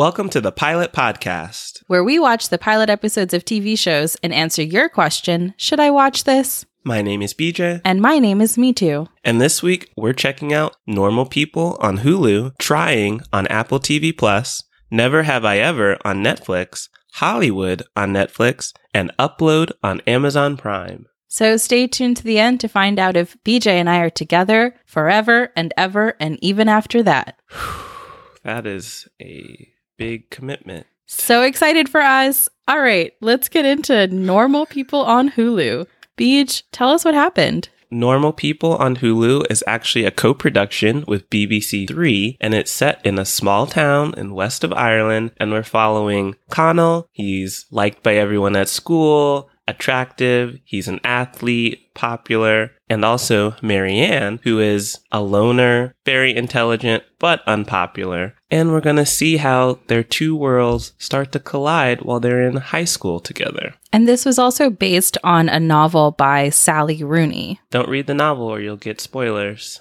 Welcome to The Pilot Podcast, where we watch the pilot episodes of TV shows and answer your question, should I watch this? My name is BJ. And my name is Me Too. And this week, we're checking out Normal People on Hulu, Trying on Apple TV+, Never Have I Ever on Netflix, Hollywood on Netflix, and Upload on Amazon Prime. So stay tuned to the end to find out if BJ and I are together forever and ever and even after that. That is a big commitment. So excited for us. All right, let's get into Normal People on Hulu. Beej, tell us what happened. Normal People on Hulu is actually a co-production with BBC Three, and it's set in a small town in west of Ireland, and we're following Connell. He's liked by everyone at school, attractive, he's an athlete, popular, and also Marianne, who is a loner, very intelligent, but unpopular. And we're going to see how their two worlds start to collide while they're in high school together. And this was also based on a novel by Sally Rooney. Don't read the novel or you'll get spoilers.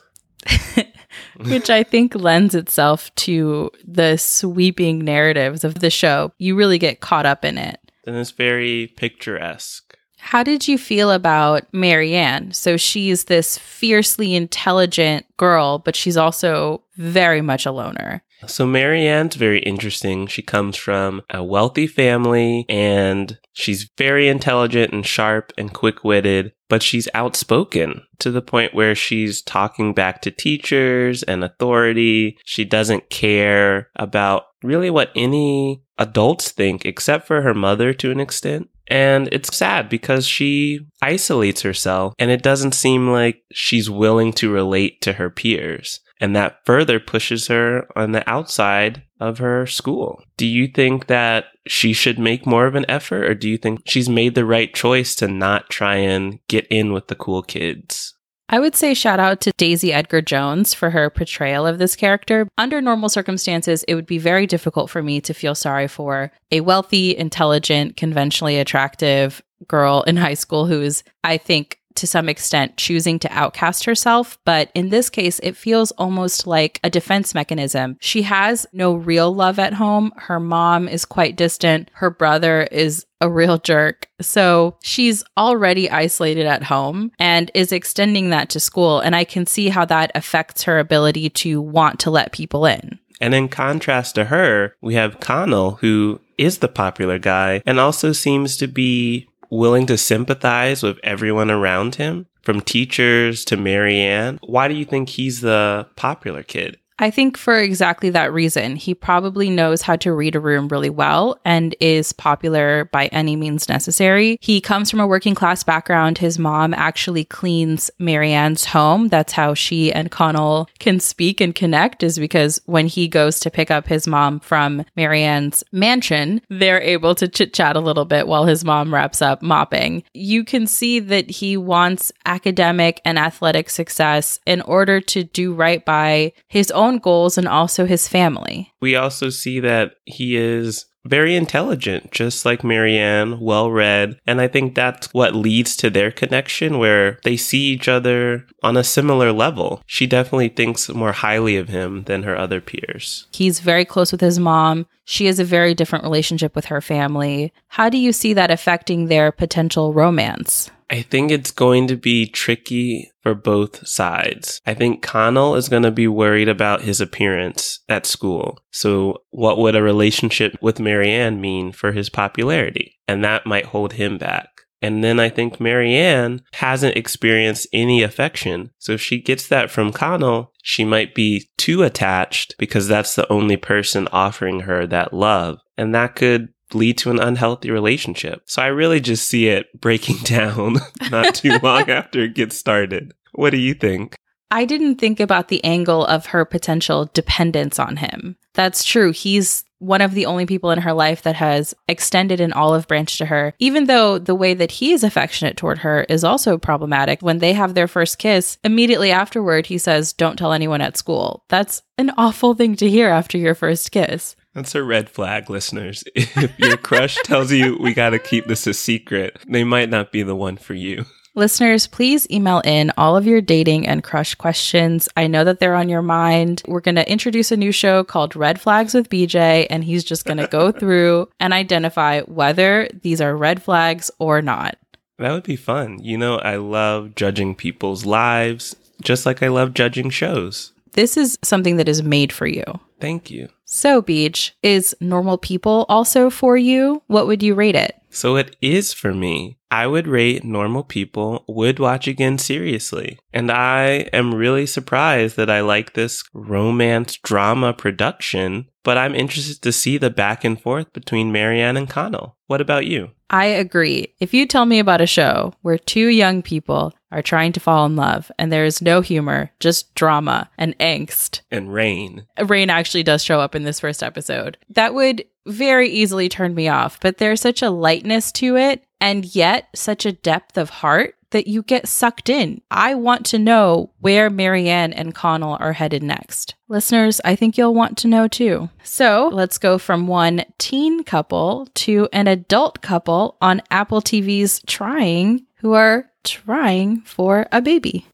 Which I think lends itself to the sweeping narratives of the show. You really get caught up in it. And it's very picturesque. How did you feel about Marianne? So she's this fiercely intelligent girl, but she's also very much a loner. So Marianne's very interesting. She comes from a wealthy family, and she's very intelligent and sharp and quick-witted, but she's outspoken to the point where she's talking back to teachers and authority. She doesn't care about really what any adults think, except for her mother to an extent. And it's sad because she isolates herself, and it doesn't seem like she's willing to relate to her peers. And that further pushes her on the outside of her school. Do you think that she should make more of an effort, or do you think she's made the right choice to not try and get in with the cool kids? I would say shout out to Daisy Edgar Jones for her portrayal of this character. Under normal circumstances, it would be very difficult for me to feel sorry for a wealthy, intelligent, conventionally attractive girl in high school who is, I think, to some extent, choosing to outcast herself. But in this case, it feels almost like a defense mechanism. She has no real love at home. Her mom is quite distant. Her brother is a real jerk. So she's already isolated at home and is extending that to school. And I can see how that affects her ability to want to let people in. And in contrast to her, we have Connell, who is the popular guy and also seems to be willing to sympathize with everyone around him, from teachers to Marianne. Why do you think he's the popular kid? I think for exactly that reason. He probably knows how to read a room really well and is popular by any means necessary. He comes from a working class background. His mom actually cleans Marianne's home. That's how she and Connell can speak and connect, is because when he goes to pick up his mom from Marianne's mansion, they're able to chit chat a little bit while his mom wraps up mopping. You can see that he wants academic and athletic success in order to do right by his own goals and also his family. We also see that he is very intelligent, just like Marianne, well-read, and I think that's what leads to their connection, where they see each other on a similar level. She definitely thinks more highly of him than her other peers. He's very close with his mom. She has a very different relationship with her family. How do you see that affecting their potential romance? I think it's going to be tricky for both sides. I think Connell is going to be worried about his appearance at school. So what would a relationship with Marianne mean for his popularity? And that might hold him back. And then I think Marianne hasn't experienced any affection. So if she gets that from Connell, she might be too attached because that's the only person offering her that love. And that could lead to an unhealthy relationship. So I really just see it breaking down not too long after it gets started. What do you think? I didn't think about the angle of her potential dependence on him. That's true. He's one of the only people in her life that has extended an olive branch to her, even though the way that he is affectionate toward her is also problematic. When they have their first kiss, immediately afterward, he says, "Don't tell anyone at school." That's an awful thing to hear after your first kiss. That's a red flag, listeners. If your crush tells you we got to keep this a secret, they might not be the one for you. Listeners, please email in all of your dating and crush questions. I know that they're on your mind. We're going to introduce a new show called Red Flags with BJ, and he's just going to go through and identify whether these are red flags or not. That would be fun. You know, I love judging people's lives, just like I love judging shows. This is something that is made for you. Thank you. So, Beach, is Normal People also for you? What would you rate it? So it is for me. I would rate Normal People, would watch again seriously. And I am really surprised that I like this romance drama production, but I'm interested to see the back and forth between Marianne and Connell. What about you? I agree. If you tell me about a show where two young people are trying to fall in love and there is no humor, just drama and angst. And rain. Rain actually does show up in this first episode. That would very easily turn me off, but there's such a lightness to it and yet such a depth of heart that you get sucked in. I want to know where Marianne and Connell are headed next. Listeners, I think you'll want to know too. So let's go from one teen couple to an adult couple on Apple TV's Trying, who are trying for a baby.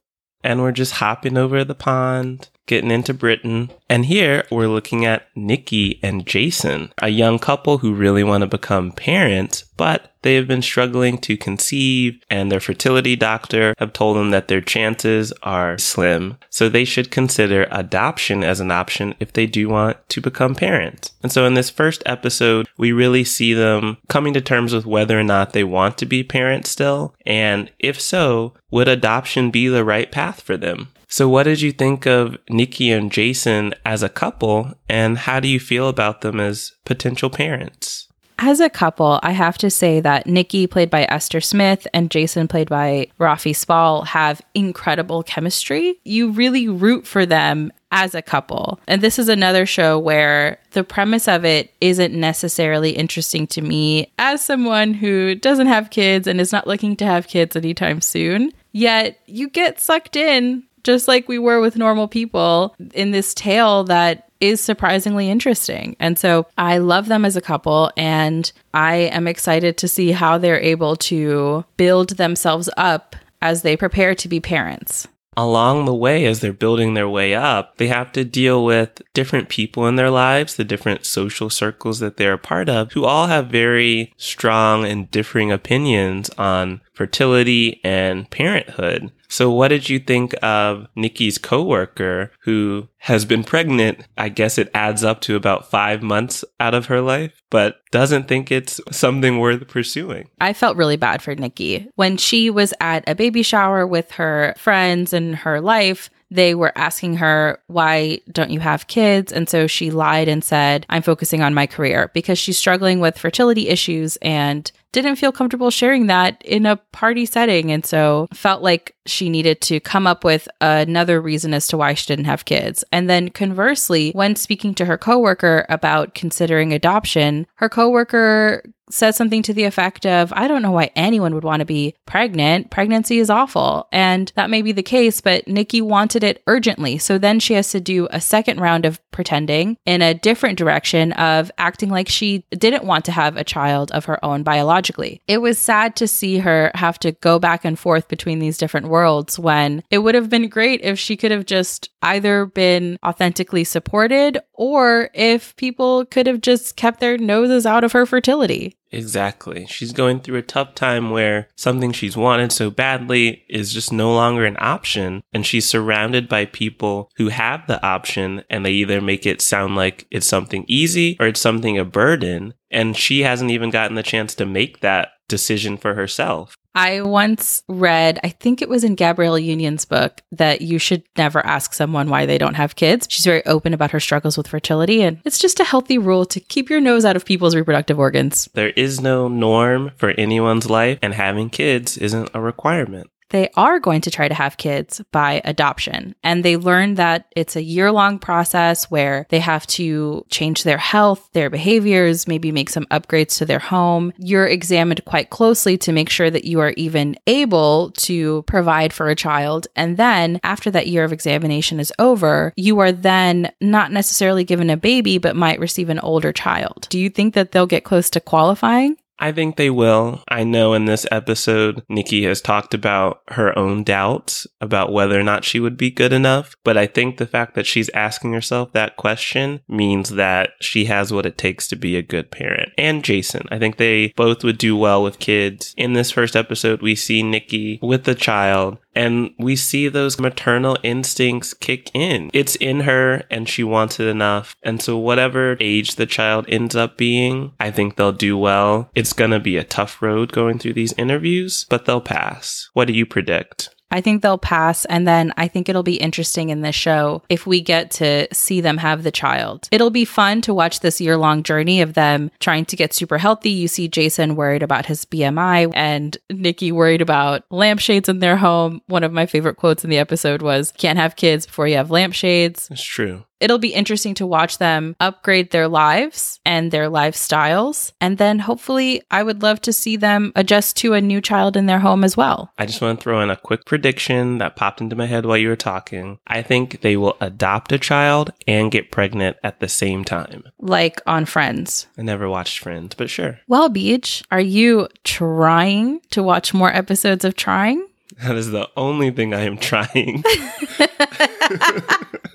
And we're just hopping over the pond, getting into Britain. And here we're looking at Nikki and Jason, a young couple who really want to become parents, but they have been struggling to conceive and their fertility doctor have told them that their chances are slim. So they should consider adoption as an option if they do want to become parents. And so in this first episode, we really see them coming to terms with whether or not they want to be parents still. And if so, would adoption be the right path for them? So what did you think of Nikki and Jason as a couple, and how do you feel about them as potential parents? As a couple, I have to say that Nikki, played by Esther Smith, and Jason, played by Rafi Spall, have incredible chemistry. You really root for them as a couple. And this is another show where the premise of it isn't necessarily interesting to me as someone who doesn't have kids and is not looking to have kids anytime soon. Yet you get sucked in, just like we were with Normal People, in this tale that is surprisingly interesting. And so I love them as a couple, and I am excited to see how they're able to build themselves up as they prepare to be parents. Along the way, as they're building their way up, they have to deal with different people in their lives, the different social circles that they're a part of, who all have very strong and differing opinions on fertility and parenthood. So what did you think of Nikki's coworker who has been pregnant? I guess it adds up to about 5 months out of her life, but doesn't think it's something worth pursuing. I felt really bad for Nikki. When she was at a baby shower with her friends and her life, they were asking her, why don't you have kids? And so she lied and said, I'm focusing on my career, because she's struggling with fertility issues and didn't feel comfortable sharing that in a party setting. And so felt like she needed to come up with another reason as to why she didn't have kids. And then conversely, when speaking to her coworker about considering adoption, her coworker says something to the effect of, I don't know why anyone would want to be pregnant. Pregnancy is awful. And that may be the case, but Nikki wanted it urgently. So then she has to do a second round of pretending in a different direction of acting like she didn't want to have a child of her own biologically. It was sad to see her have to go back and forth between these different worlds when it would have been great if she could have just either been authentically supported or if people could have just kept their noses out of her fertility. Exactly. She's going through a tough time where something she's wanted so badly is just no longer an option. And she's surrounded by people who have the option and they either make it sound like it's something easy or it's something a burden. And she hasn't even gotten the chance to make that decision for herself. I once read, I think it was in Gabrielle Union's book, that you should never ask someone why they don't have kids. She's very open about her struggles with fertility, and it's just a healthy rule to keep your nose out of people's reproductive organs. There is no norm for anyone's life, and having kids isn't a requirement. They are going to try to have kids by adoption. And they learn that it's a year-long process where they have to change their health, their behaviors, maybe make some upgrades to their home. You're examined quite closely to make sure that you are even able to provide for a child. And then after that year of examination is over, you are then not necessarily given a baby, but might receive an older child. Do you think that they'll get close to qualifying? I think they will. I know in this episode, Nikki has talked about her own doubts about whether or not she would be good enough. But I think the fact that she's asking herself that question means that she has what it takes to be a good parent. And Jason, I think they both would do well with kids. In this first episode, we see Nikki with a child. And we see those maternal instincts kick in. It's in her and she wants it enough. And so whatever age the child ends up being, I think they'll do well. It's going to be a tough road going through these interviews, but they'll pass. What do you predict? I think they'll pass. And then I think it'll be interesting in this show if we get to see them have the child. It'll be fun to watch this year-long journey of them trying to get super healthy. You see Jason worried about his BMI and Nikki worried about lampshades in their home. One of my favorite quotes in the episode was, "Can't have kids before you have lampshades." It's true. It'll be interesting to watch them upgrade their lives and their lifestyles. And then hopefully I would love to see them adjust to a new child in their home as well. I just want to throw in a quick prediction that popped into my head while you were talking. I think they will adopt a child and get pregnant at the same time. Like on Friends. I never watched Friends, but sure. Well, Beach, are you trying to watch more episodes of Trying? That is the only thing I am trying.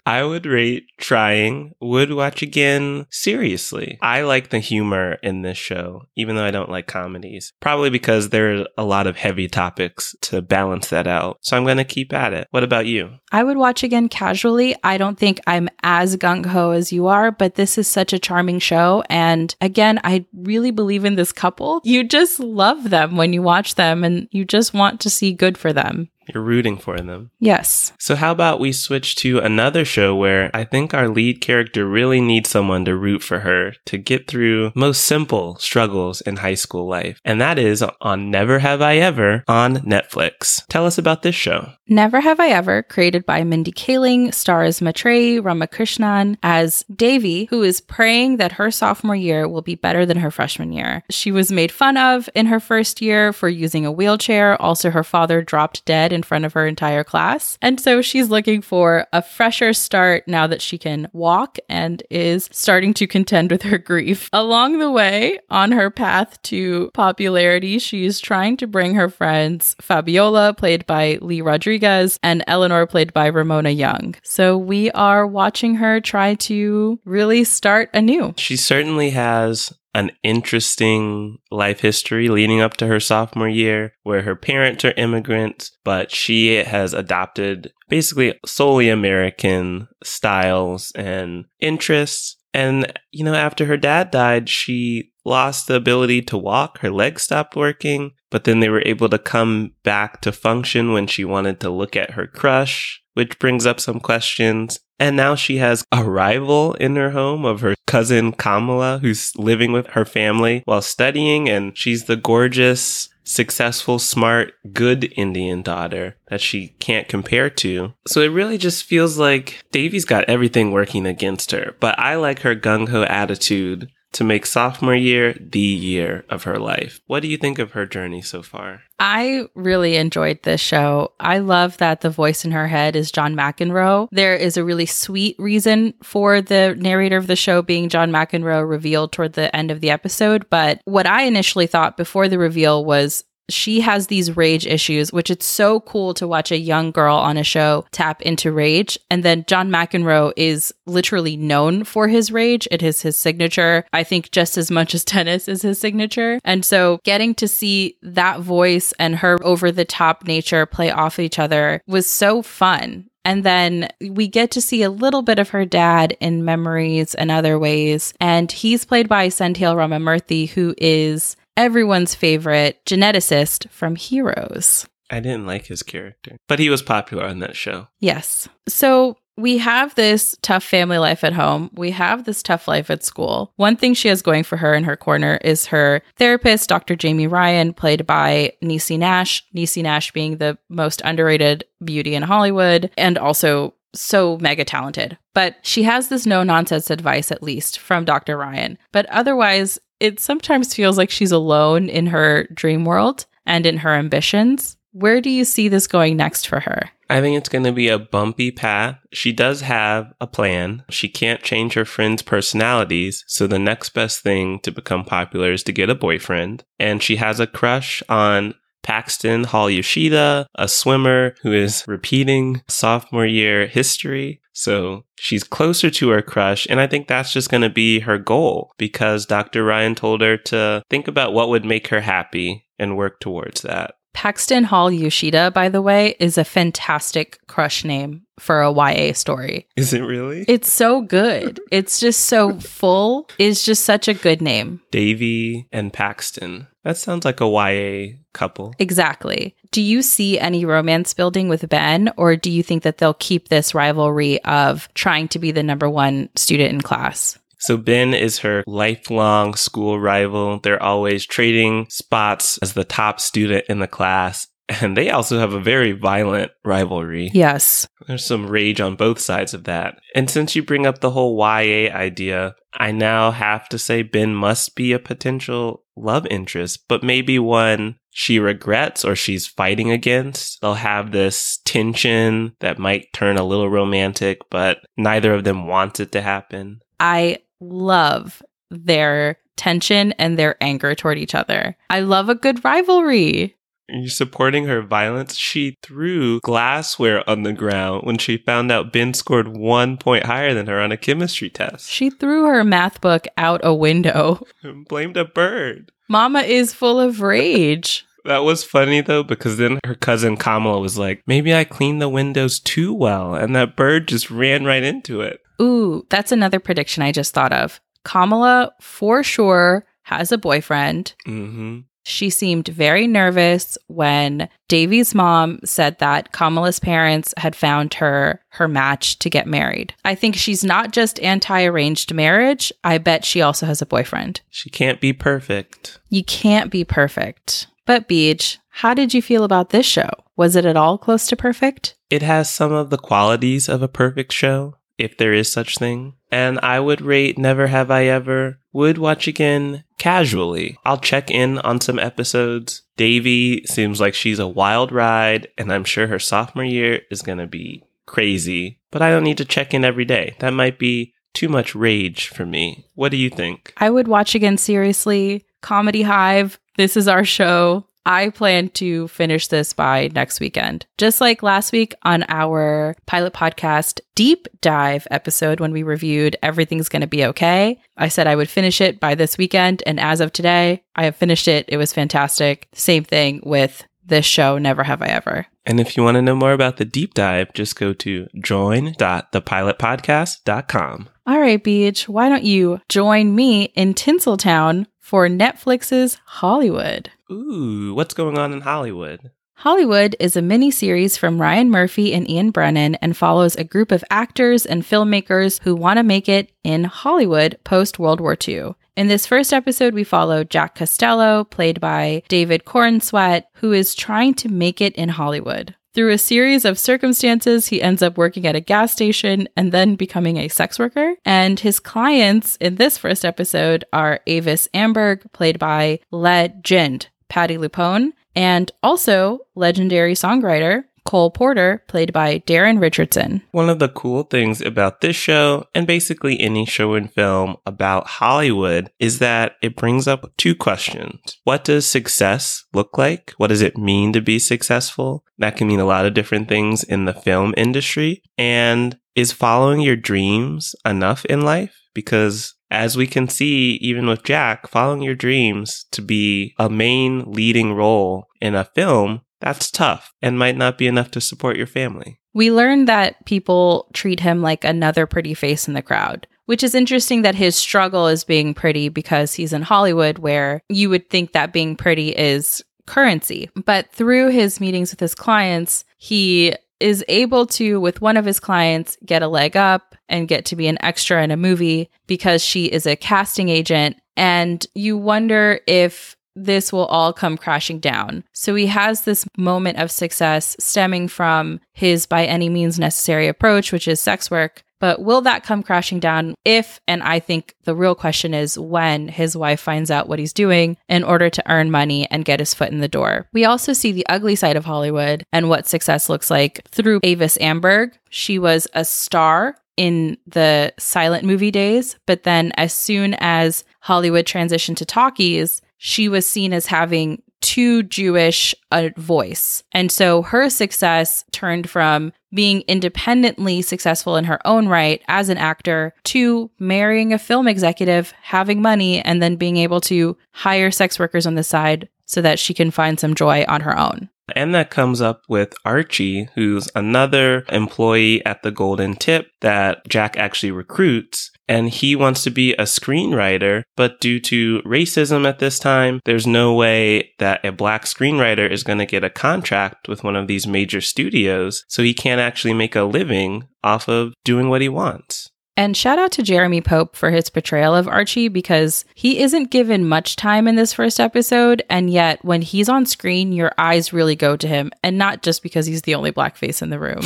I would rate Trying, would watch again, seriously. I like the humor in this show, even though I don't like comedies, probably because there are a lot of heavy topics to balance that out. So I'm going to keep at it. What about you? I would watch again casually. I don't think I'm as gung-ho as you are, but this is such a charming show. And again, I really believe in this couple. You just love them when you watch them and you just want to see good for them. You're rooting for them. Yes. So how about we switch to another show where I think our lead character really needs someone to root for her to get through most simple struggles in high school life. And that is on Never Have I Ever on Netflix. Tell us about this show. Never Have I Ever, created by Mindy Kaling, stars Maitreyi Ramakrishnan as Devi, who is praying that her sophomore year will be better than her freshman year. She was made fun of in her first year for using a wheelchair. Also, her father dropped dead in front of her entire class. And so she's looking for a fresher start now that she can walk and is starting to contend with her grief. Along the way, on her path to popularity, she is trying to bring her friends Fabiola, played by Lee Rodriguez, and Eleanor, played by Ramona Young. So we are watching her try to really start anew. She certainly has an interesting life history leading up to her sophomore year where her parents are immigrants, but she has adopted basically solely American styles and interests. And, you know, after her dad died, she lost the ability to walk. Her legs stopped working, but then they were able to come back to function when she wanted to look at her crush, which brings up some questions. And now she has a rival in her home of her cousin Kamala, who's living with her family while studying. And she's the gorgeous, successful, smart, good Indian daughter that she can't compare to. So it really just feels like Davy's got everything working against her. But I like her gung-ho attitude to make sophomore year the year of her life. What do you think of her journey so far? I really enjoyed this show. I love that the voice in her head is John McEnroe. There is a really sweet reason for the narrator of the show being John McEnroe revealed toward the end of the episode. But what I initially thought before the reveal was, she has these rage issues, which it's so cool to watch a young girl on a show tap into rage. And then John McEnroe is literally known for his rage. It is his signature. I think just as much as tennis is his signature. And so getting to see that voice and her over-the-top nature play off each other was so fun. And then we get to see a little bit of her dad in Memories and other ways. And he's played by Senthil Ramamurthy, who is everyone's favorite geneticist from Heroes. I didn't like his character, but he was popular on that show. Yes. So we have this tough family life at home. We have this tough life at school. One thing she has going for her in her corner is her therapist, Dr. Jamie Ryan, played by Niecy Nash. Niecy Nash being the most underrated beauty in Hollywood and also so mega talented. But she has this no-nonsense advice, at least, from Dr. Ryan. But otherwise, it sometimes feels like she's alone in her dream world and in her ambitions. Where do you see this going next for her? I think it's going to be a bumpy path. She does have a plan. She can't change her friends' personalities, so the next best thing to become popular is to get a boyfriend. And she has a crush on Paxton Hall Yoshida, a swimmer who is repeating sophomore year history. So she's closer to her crush, and I think that's just going to be her goal because Dr. Ryan told her to think about what would make her happy and work towards that. Paxton Hall Yoshida, by the way, is a fantastic crush name for a YA story. Is it really? It's so good. It's just so full. It's just such a good name. Davy and Paxton. That sounds like a YA couple. Exactly. Do you see any romance building with Ben, or do you think that they'll keep this rivalry of trying to be the number one student in class? So Ben is her lifelong school rival. They're always trading spots as the top student in the class. And they also have a very violent rivalry. Yes. There's some rage on both sides of that. And since you bring up the whole YA idea, I now have to say Ben must be a potential love interest, but maybe one she regrets or she's fighting against. They'll have this tension that might turn a little romantic, but neither of them wants it to happen. I love their tension and their anger toward each other. I love a good rivalry. You're supporting her violence. She threw glassware on the ground when she found out Ben scored 1 point higher than her on a chemistry test. She threw her math book out a window. And blamed a bird. Mama is full of rage. That was funny, though, because then her cousin Kamala was like, maybe I cleaned the windows too well, and that bird just ran right into it. Ooh, that's another prediction I just thought of. Kamala, for sure, has a boyfriend. Mm-hmm. She seemed very nervous when Davy's mom said that Kamala's parents had found her match to get married. I think she's not just anti-arranged marriage. I bet she also has a boyfriend. She can't be perfect. You can't be perfect. But Beej, how did you feel about this show? Was it at all close to perfect? It has some of the qualities of a perfect show, if there is such thing. And I would rate Never Have I Ever, would watch again casually. I'll check in on some episodes. Davy seems like she's a wild ride, and I'm sure her sophomore year is going to be crazy. But I don't need to check in every day. That might be too much rage for me. What do you think? I would watch again seriously. Comedy Hive. This is our show. I plan to finish this by next weekend. Just like last week on our Pilot Podcast deep dive episode when we reviewed Everything's Gonna Be Okay, I said I would finish it by this weekend. And as of today, I have finished it. It was fantastic. Same thing with this show, Never Have I Ever. And if you want to know more about the deep dive, just go to join.thepilotpodcast.com. All right, Beej, why don't you join me in Tinseltown for Netflix's Hollywood. Ooh, what's going on in Hollywood? Hollywood is a mini-series from Ryan Murphy and Ian Brennan and follows a group of actors and filmmakers who want to make it in Hollywood post-World War II. In this first episode, we follow Jack Costello, played by David Corenswet, who is trying to make it in Hollywood. Through a series of circumstances, he ends up working at a gas station and then becoming a sex worker. And his clients in this first episode are Avis Amberg, played by legend Patti LuPone, and also legendary songwriter Cole Porter, played by Darren Richardson. One of the cool things about this show, and basically any show and film about Hollywood, is that it brings up two questions. What does success look like? What does it mean to be successful? That can mean a lot of different things in the film industry. And is following your dreams enough in life? Because as we can see, even with Jack, following your dreams to be a main leading role in a film, that's tough and might not be enough to support your family. We learned that people treat him like another pretty face in the crowd, which is interesting that his struggle is being pretty because he's in Hollywood where you would think that being pretty is currency. But through his meetings with his clients, he is able to, with one of his clients, get a leg up and get to be an extra in a movie because she is a casting agent. And you wonder if this will all come crashing down. So he has this moment of success stemming from his by any means necessary approach, which is sex work, But will that come crashing down if, and I think the real question is when, his wife finds out what he's doing in order to earn money and get his foot in the door? We also see the ugly side of Hollywood and what success looks like through Avis Amberg. She was a star in the silent movie days, but then as soon as Hollywood transitioned to talkies, she was seen as having too Jewish a voice. And so her success turned from being independently successful in her own right as an actor to marrying a film executive, having money, and then being able to hire sex workers on the side so that she can find some joy on her own. And that comes up with Archie, who's another employee at the Golden Tip that Jack actually recruits. And he wants to be a screenwriter, but due to racism at this time, there's no way that a black screenwriter is going to get a contract with one of these major studios. So he can't actually make a living off of doing what he wants. And shout out to Jeremy Pope for his portrayal of Archie, because he isn't given much time in this first episode. And yet when he's on screen, your eyes really go to him. And not just because he's the only black face in the room.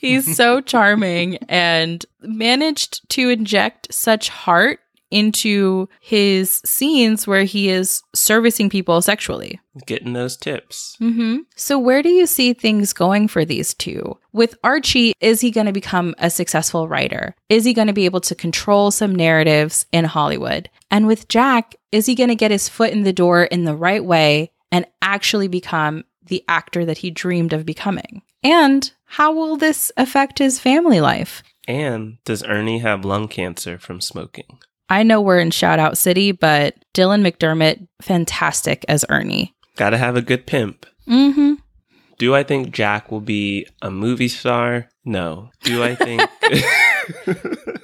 He's so charming and managed to inject such heart into his scenes where he is servicing people sexually. Getting those tips. Mm-hmm. So where do you see things going for these two? With Archie, is he going to become a successful writer? Is he going to be able to control some narratives in Hollywood? And with Jack, is he going to get his foot in the door in the right way and actually become the actor that he dreamed of becoming? And how will this affect his family life? And does Ernie have lung cancer from smoking? I know we're in Shout Out City, but Dylan McDermott, fantastic as Ernie. Gotta have a good pimp. Mm-hmm. Do I think Jack will be a movie star? No. Do I think...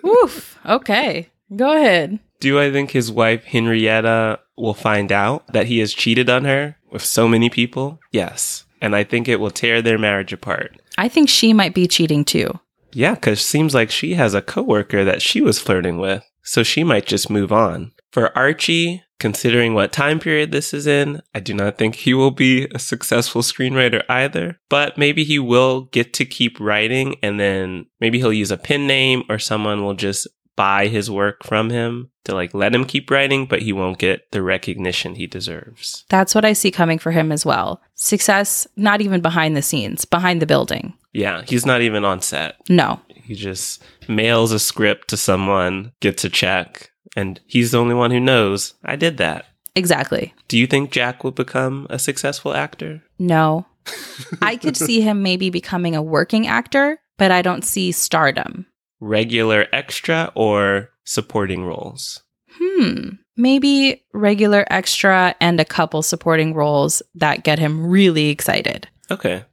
Oof. Okay. Go ahead. Do I think his wife, Henrietta, will find out that he has cheated on her with so many people? Yes. And I think it will tear their marriage apart. I think she might be cheating too. Yeah, because it seems like she has a coworker that she was flirting with. So she might just move on. For Archie, considering what time period this is in, I do not think he will be a successful screenwriter either. But maybe he will get to keep writing, and then maybe he'll use a pen name or someone will just buy his work from him to like let him keep writing, but he won't get the recognition he deserves. That's what I see coming for him as well. Success, not even behind the scenes, behind the building. Yeah, he's not even on set. No. He just mails a script to someone, gets a check, and he's the only one who knows, I did that. Exactly. Do you think Jack will become a successful actor? No. I could see him maybe becoming a working actor, but I don't see stardom. Regular extra or supporting roles? Maybe regular extra and a couple supporting roles that get him really excited. Okay.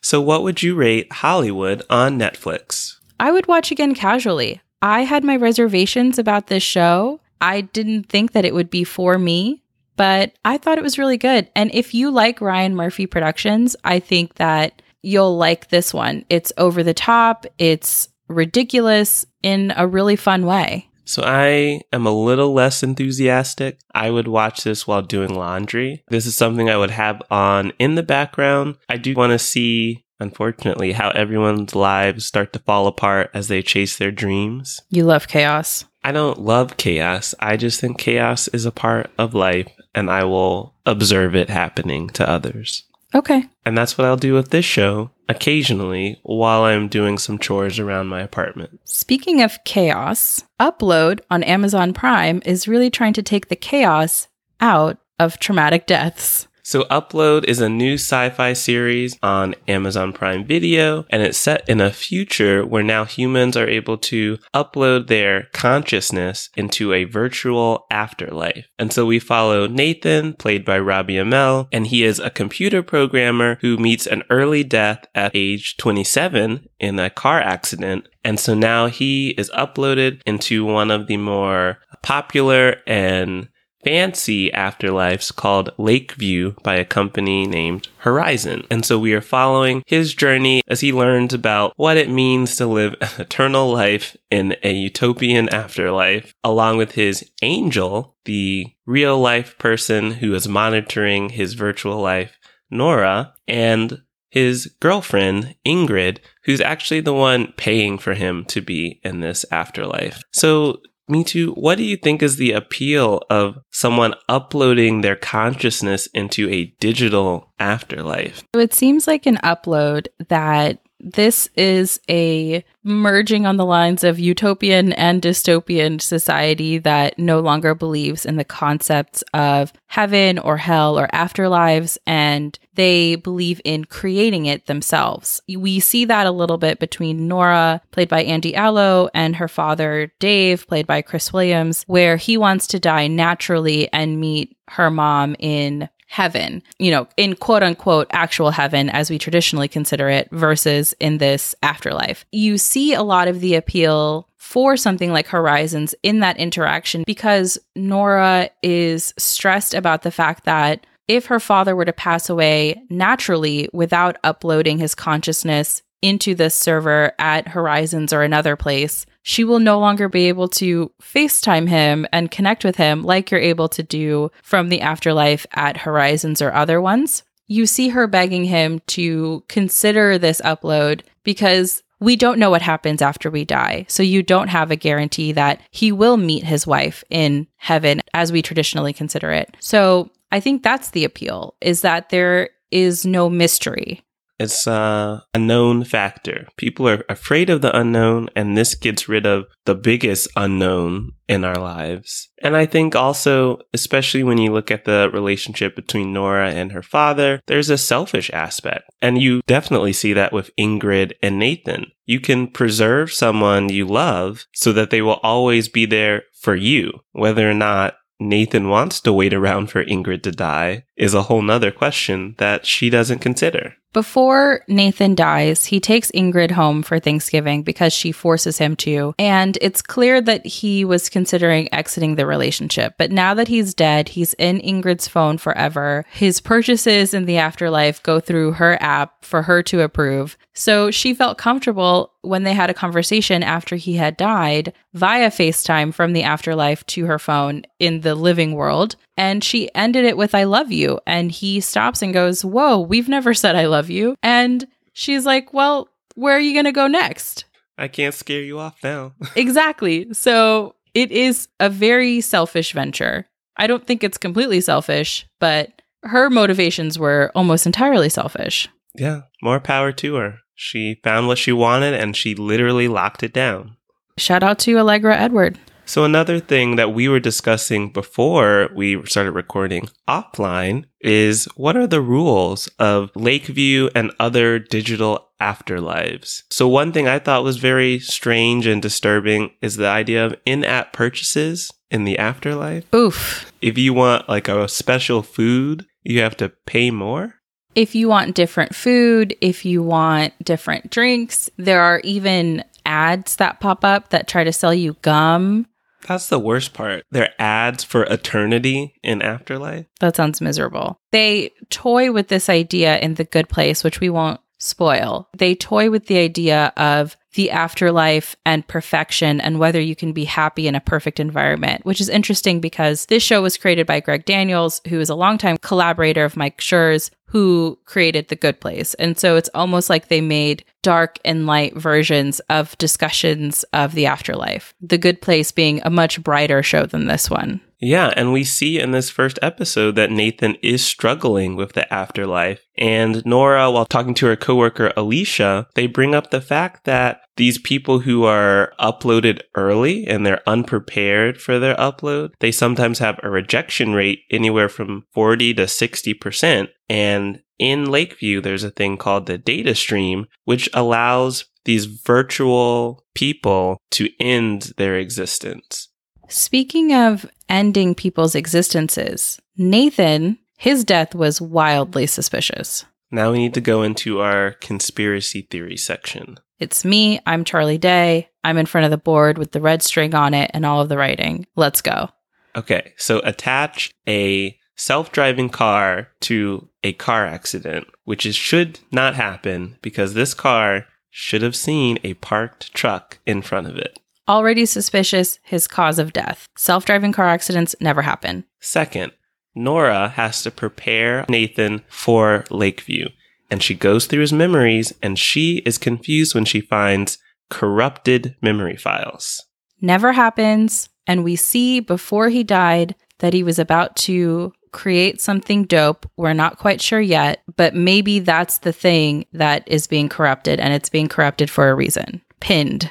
So what would you rate Hollywood on Netflix? I would watch again casually. I had my reservations about this show. I didn't think that it would be for me, but I thought it was really good. And if you like Ryan Murphy productions, I think that you'll like this one. It's over the top. It's ridiculous in a really fun way. So I am a little less enthusiastic. I would watch this while doing laundry. This is something I would have on in the background. I do want to see, unfortunately, how everyone's lives start to fall apart as they chase their dreams. You love chaos. I don't love chaos. I just think chaos is a part of life, and I will observe it happening to others. Okay. And that's what I'll do with this show occasionally while I'm doing some chores around my apartment. Speaking of chaos, Upload on Amazon Prime is really trying to take the chaos out of traumatic deaths. So Upload is a new sci-fi series on Amazon Prime Video, and it's set in a future where now humans are able to upload their consciousness into a virtual afterlife. And so we follow Nathan, played by Robbie Amell, and he is a computer programmer who meets an early death at age 27 in a car accident. And so now he is uploaded into one of the more popular and fancy afterlives called Lakeview by a company named Horizon. And so we are following his journey as he learns about what it means to live an eternal life in a utopian afterlife, along with his angel, the real life person who is monitoring his virtual life, Nora, and his girlfriend, Ingrid, who's actually the one paying for him to be in this afterlife. So, Mitu, what do you think is the appeal of someone uploading their consciousness into a digital afterlife? So it seems like an upload that this is a merging on the lines of utopian and dystopian society that no longer believes in the concepts of heaven or hell or afterlives, and they believe in creating it themselves. We see that a little bit between Nora, played by Andy Allo, and her father, Dave, played by Chris Williams, where he wants to die naturally and meet her mom in heaven, you know, in quote unquote actual heaven as we traditionally consider it, versus in this afterlife. You see a lot of the appeal for something like Horizons in that interaction, because Nora is stressed about the fact that if her father were to pass away naturally without uploading his consciousness into this server at Horizons or another place, she will no longer be able to FaceTime him and connect with him like you're able to do from the afterlife at Horizons or other ones. You see her begging him to consider this upload because we don't know what happens after we die. So you don't have a guarantee that he will meet his wife in heaven as we traditionally consider it. So I think that's the appeal, is that there is no mystery. It's a known factor. People are afraid of the unknown, and this gets rid of the biggest unknown in our lives. And I think also, especially when you look at the relationship between Nora and her father, there's a selfish aspect. And you definitely see that with Ingrid and Nathan. You can preserve someone you love so that they will always be there for you, whether or not Nathan wants to wait around for Ingrid to die is a whole nother question that she doesn't consider. Before Nathan dies, he takes Ingrid home for Thanksgiving because she forces him to, and it's clear that he was considering exiting the relationship. But now that he's dead, he's in Ingrid's phone forever. His purchases in the afterlife go through her app for her to approve. So she felt comfortable when they had a conversation after he had died via FaceTime from the afterlife to her phone in the living world. And she ended it with, "I love you." And he stops and goes, "Whoa, we've never said I love you." And she's like, "Well, where are you going to go next? I can't scare you off now." Exactly. So it is a very selfish venture. I don't think it's completely selfish, but her motivations were almost entirely selfish. Yeah, more power to her. She found what she wanted and she literally locked it down. Shout out to Allegra Edward. So another thing that we were discussing before we started recording offline is, what are the rules of Lakeview and other digital afterlives? So one thing I thought was very strange and disturbing is the idea of in-app purchases in the afterlife. Oof. If you want like a special food, you have to pay more. If you want different food, if you want different drinks, there are even ads that pop up that try to sell you gum. That's the worst part. They're ads for eternity in afterlife. That sounds miserable. They toy with this idea in The Good Place, which we won't spoil. They toy with the idea of the afterlife and perfection and whether you can be happy in a perfect environment, which is interesting because this show was created by Greg Daniels, who is a longtime collaborator of Mike Schur's, who created The Good Place. And so it's almost like they made dark and light versions of discussions of the afterlife, The Good Place being a much brighter show than this one. Yeah, and we see in this first episode that Nathan is struggling with the afterlife. And Nora, while talking to her coworker Alicia, they bring up the fact that these people who are uploaded early and they're unprepared for their upload, they sometimes have a rejection rate anywhere from 40 to 60%. And in Lakeview, there's a thing called the data stream, which allows these virtual people to end their existence. Speaking of ending people's existences, Nathan, his death was wildly suspicious. Now we need to go into our conspiracy theory section. It's me. I'm Charlie Day. I'm in front of the board with the red string on it and all of the writing. Let's go. Okay, so attach a self-driving car to a car accident, which should not happen because this car should have seen a parked truck in front of it. Already suspicious, his cause of death. Self-driving car accidents never happen. Second, Nora has to prepare Nathan for Lakeview. and she goes through his memories, and she is confused when she finds corrupted memory files. Never happens, and we see before he died that he was about to create something dope. We're not quite sure yet, but maybe that's the thing that is being corrupted, and it's being corrupted for a reason. Pinned.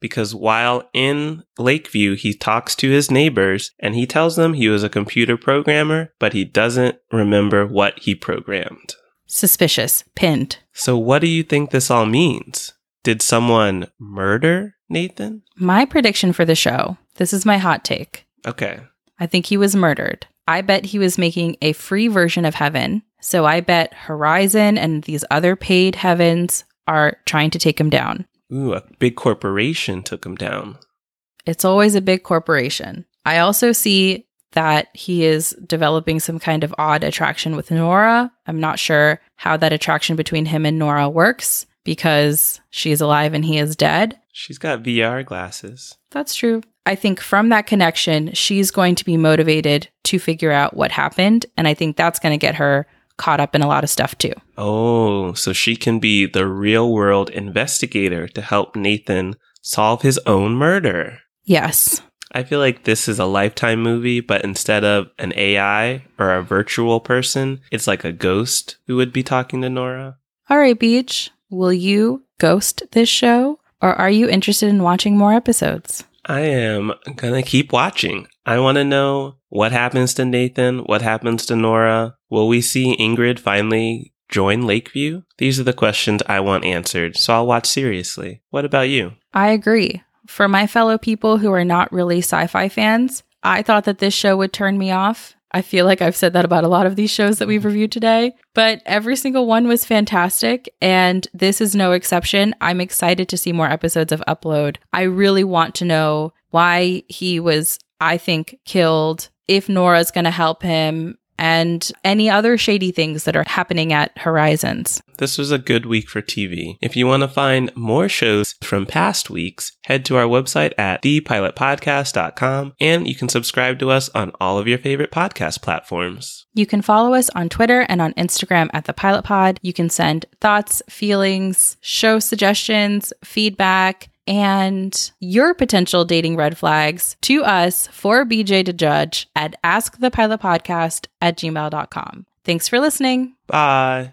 Because while in Lakeview, he talks to his neighbors, and he tells them he was a computer programmer, but he doesn't remember what he programmed. Suspicious. Pinned. So what do you think this all means? Did someone murder Nathan? My prediction for the show, this is my hot take. Okay. I think he was murdered. I bet he was making a free version of Heaven. So I bet Horizon and these other paid Heavens are trying to take him down. Ooh, a big corporation took him down. It's always a big corporation. I also see that he is developing some kind of odd attraction with Nora. I'm not sure how that attraction between him and Nora works because she's alive and he is dead. She's got VR glasses. That's true. I think from that connection, she's going to be motivated to figure out what happened. And I think that's going to get her caught up in a lot of stuff too. Oh, so she can be the real world investigator to help Nathan solve his own murder. Yes. I feel like this is a Lifetime movie, but instead of an AI or a virtual person, it's like a ghost who would be talking to Nora. All right, Beach, will you ghost this show, or are you interested in watching more episodes? I am gonna keep watching. I want to know what happens to Nathan, what happens to Nora. Will we see Ingrid finally join Lakeview? These are the questions I want answered, so I'll watch seriously. What about you? I agree. For my fellow people who are not really sci-fi fans, I thought that this show would turn me off. I feel like I've said that about a lot of these shows that we've reviewed today, but every single one was fantastic, and this is no exception. I'm excited to see more episodes of Upload. I really want to know why he was, I think, killed, if Nora's going to help him, and any other shady things that are happening at Horizons. This was a good week for TV. If you want to find more shows from past weeks, head to our website at thepilotpodcast.com, and you can subscribe to us on all of your favorite podcast platforms. You can follow us on Twitter and on Instagram at thepilotpod. You can send thoughts, feelings, show suggestions, feedback, and your potential dating red flags to us for BJ to judge at askthepilotpodcast@gmail.com. Thanks for listening. Bye.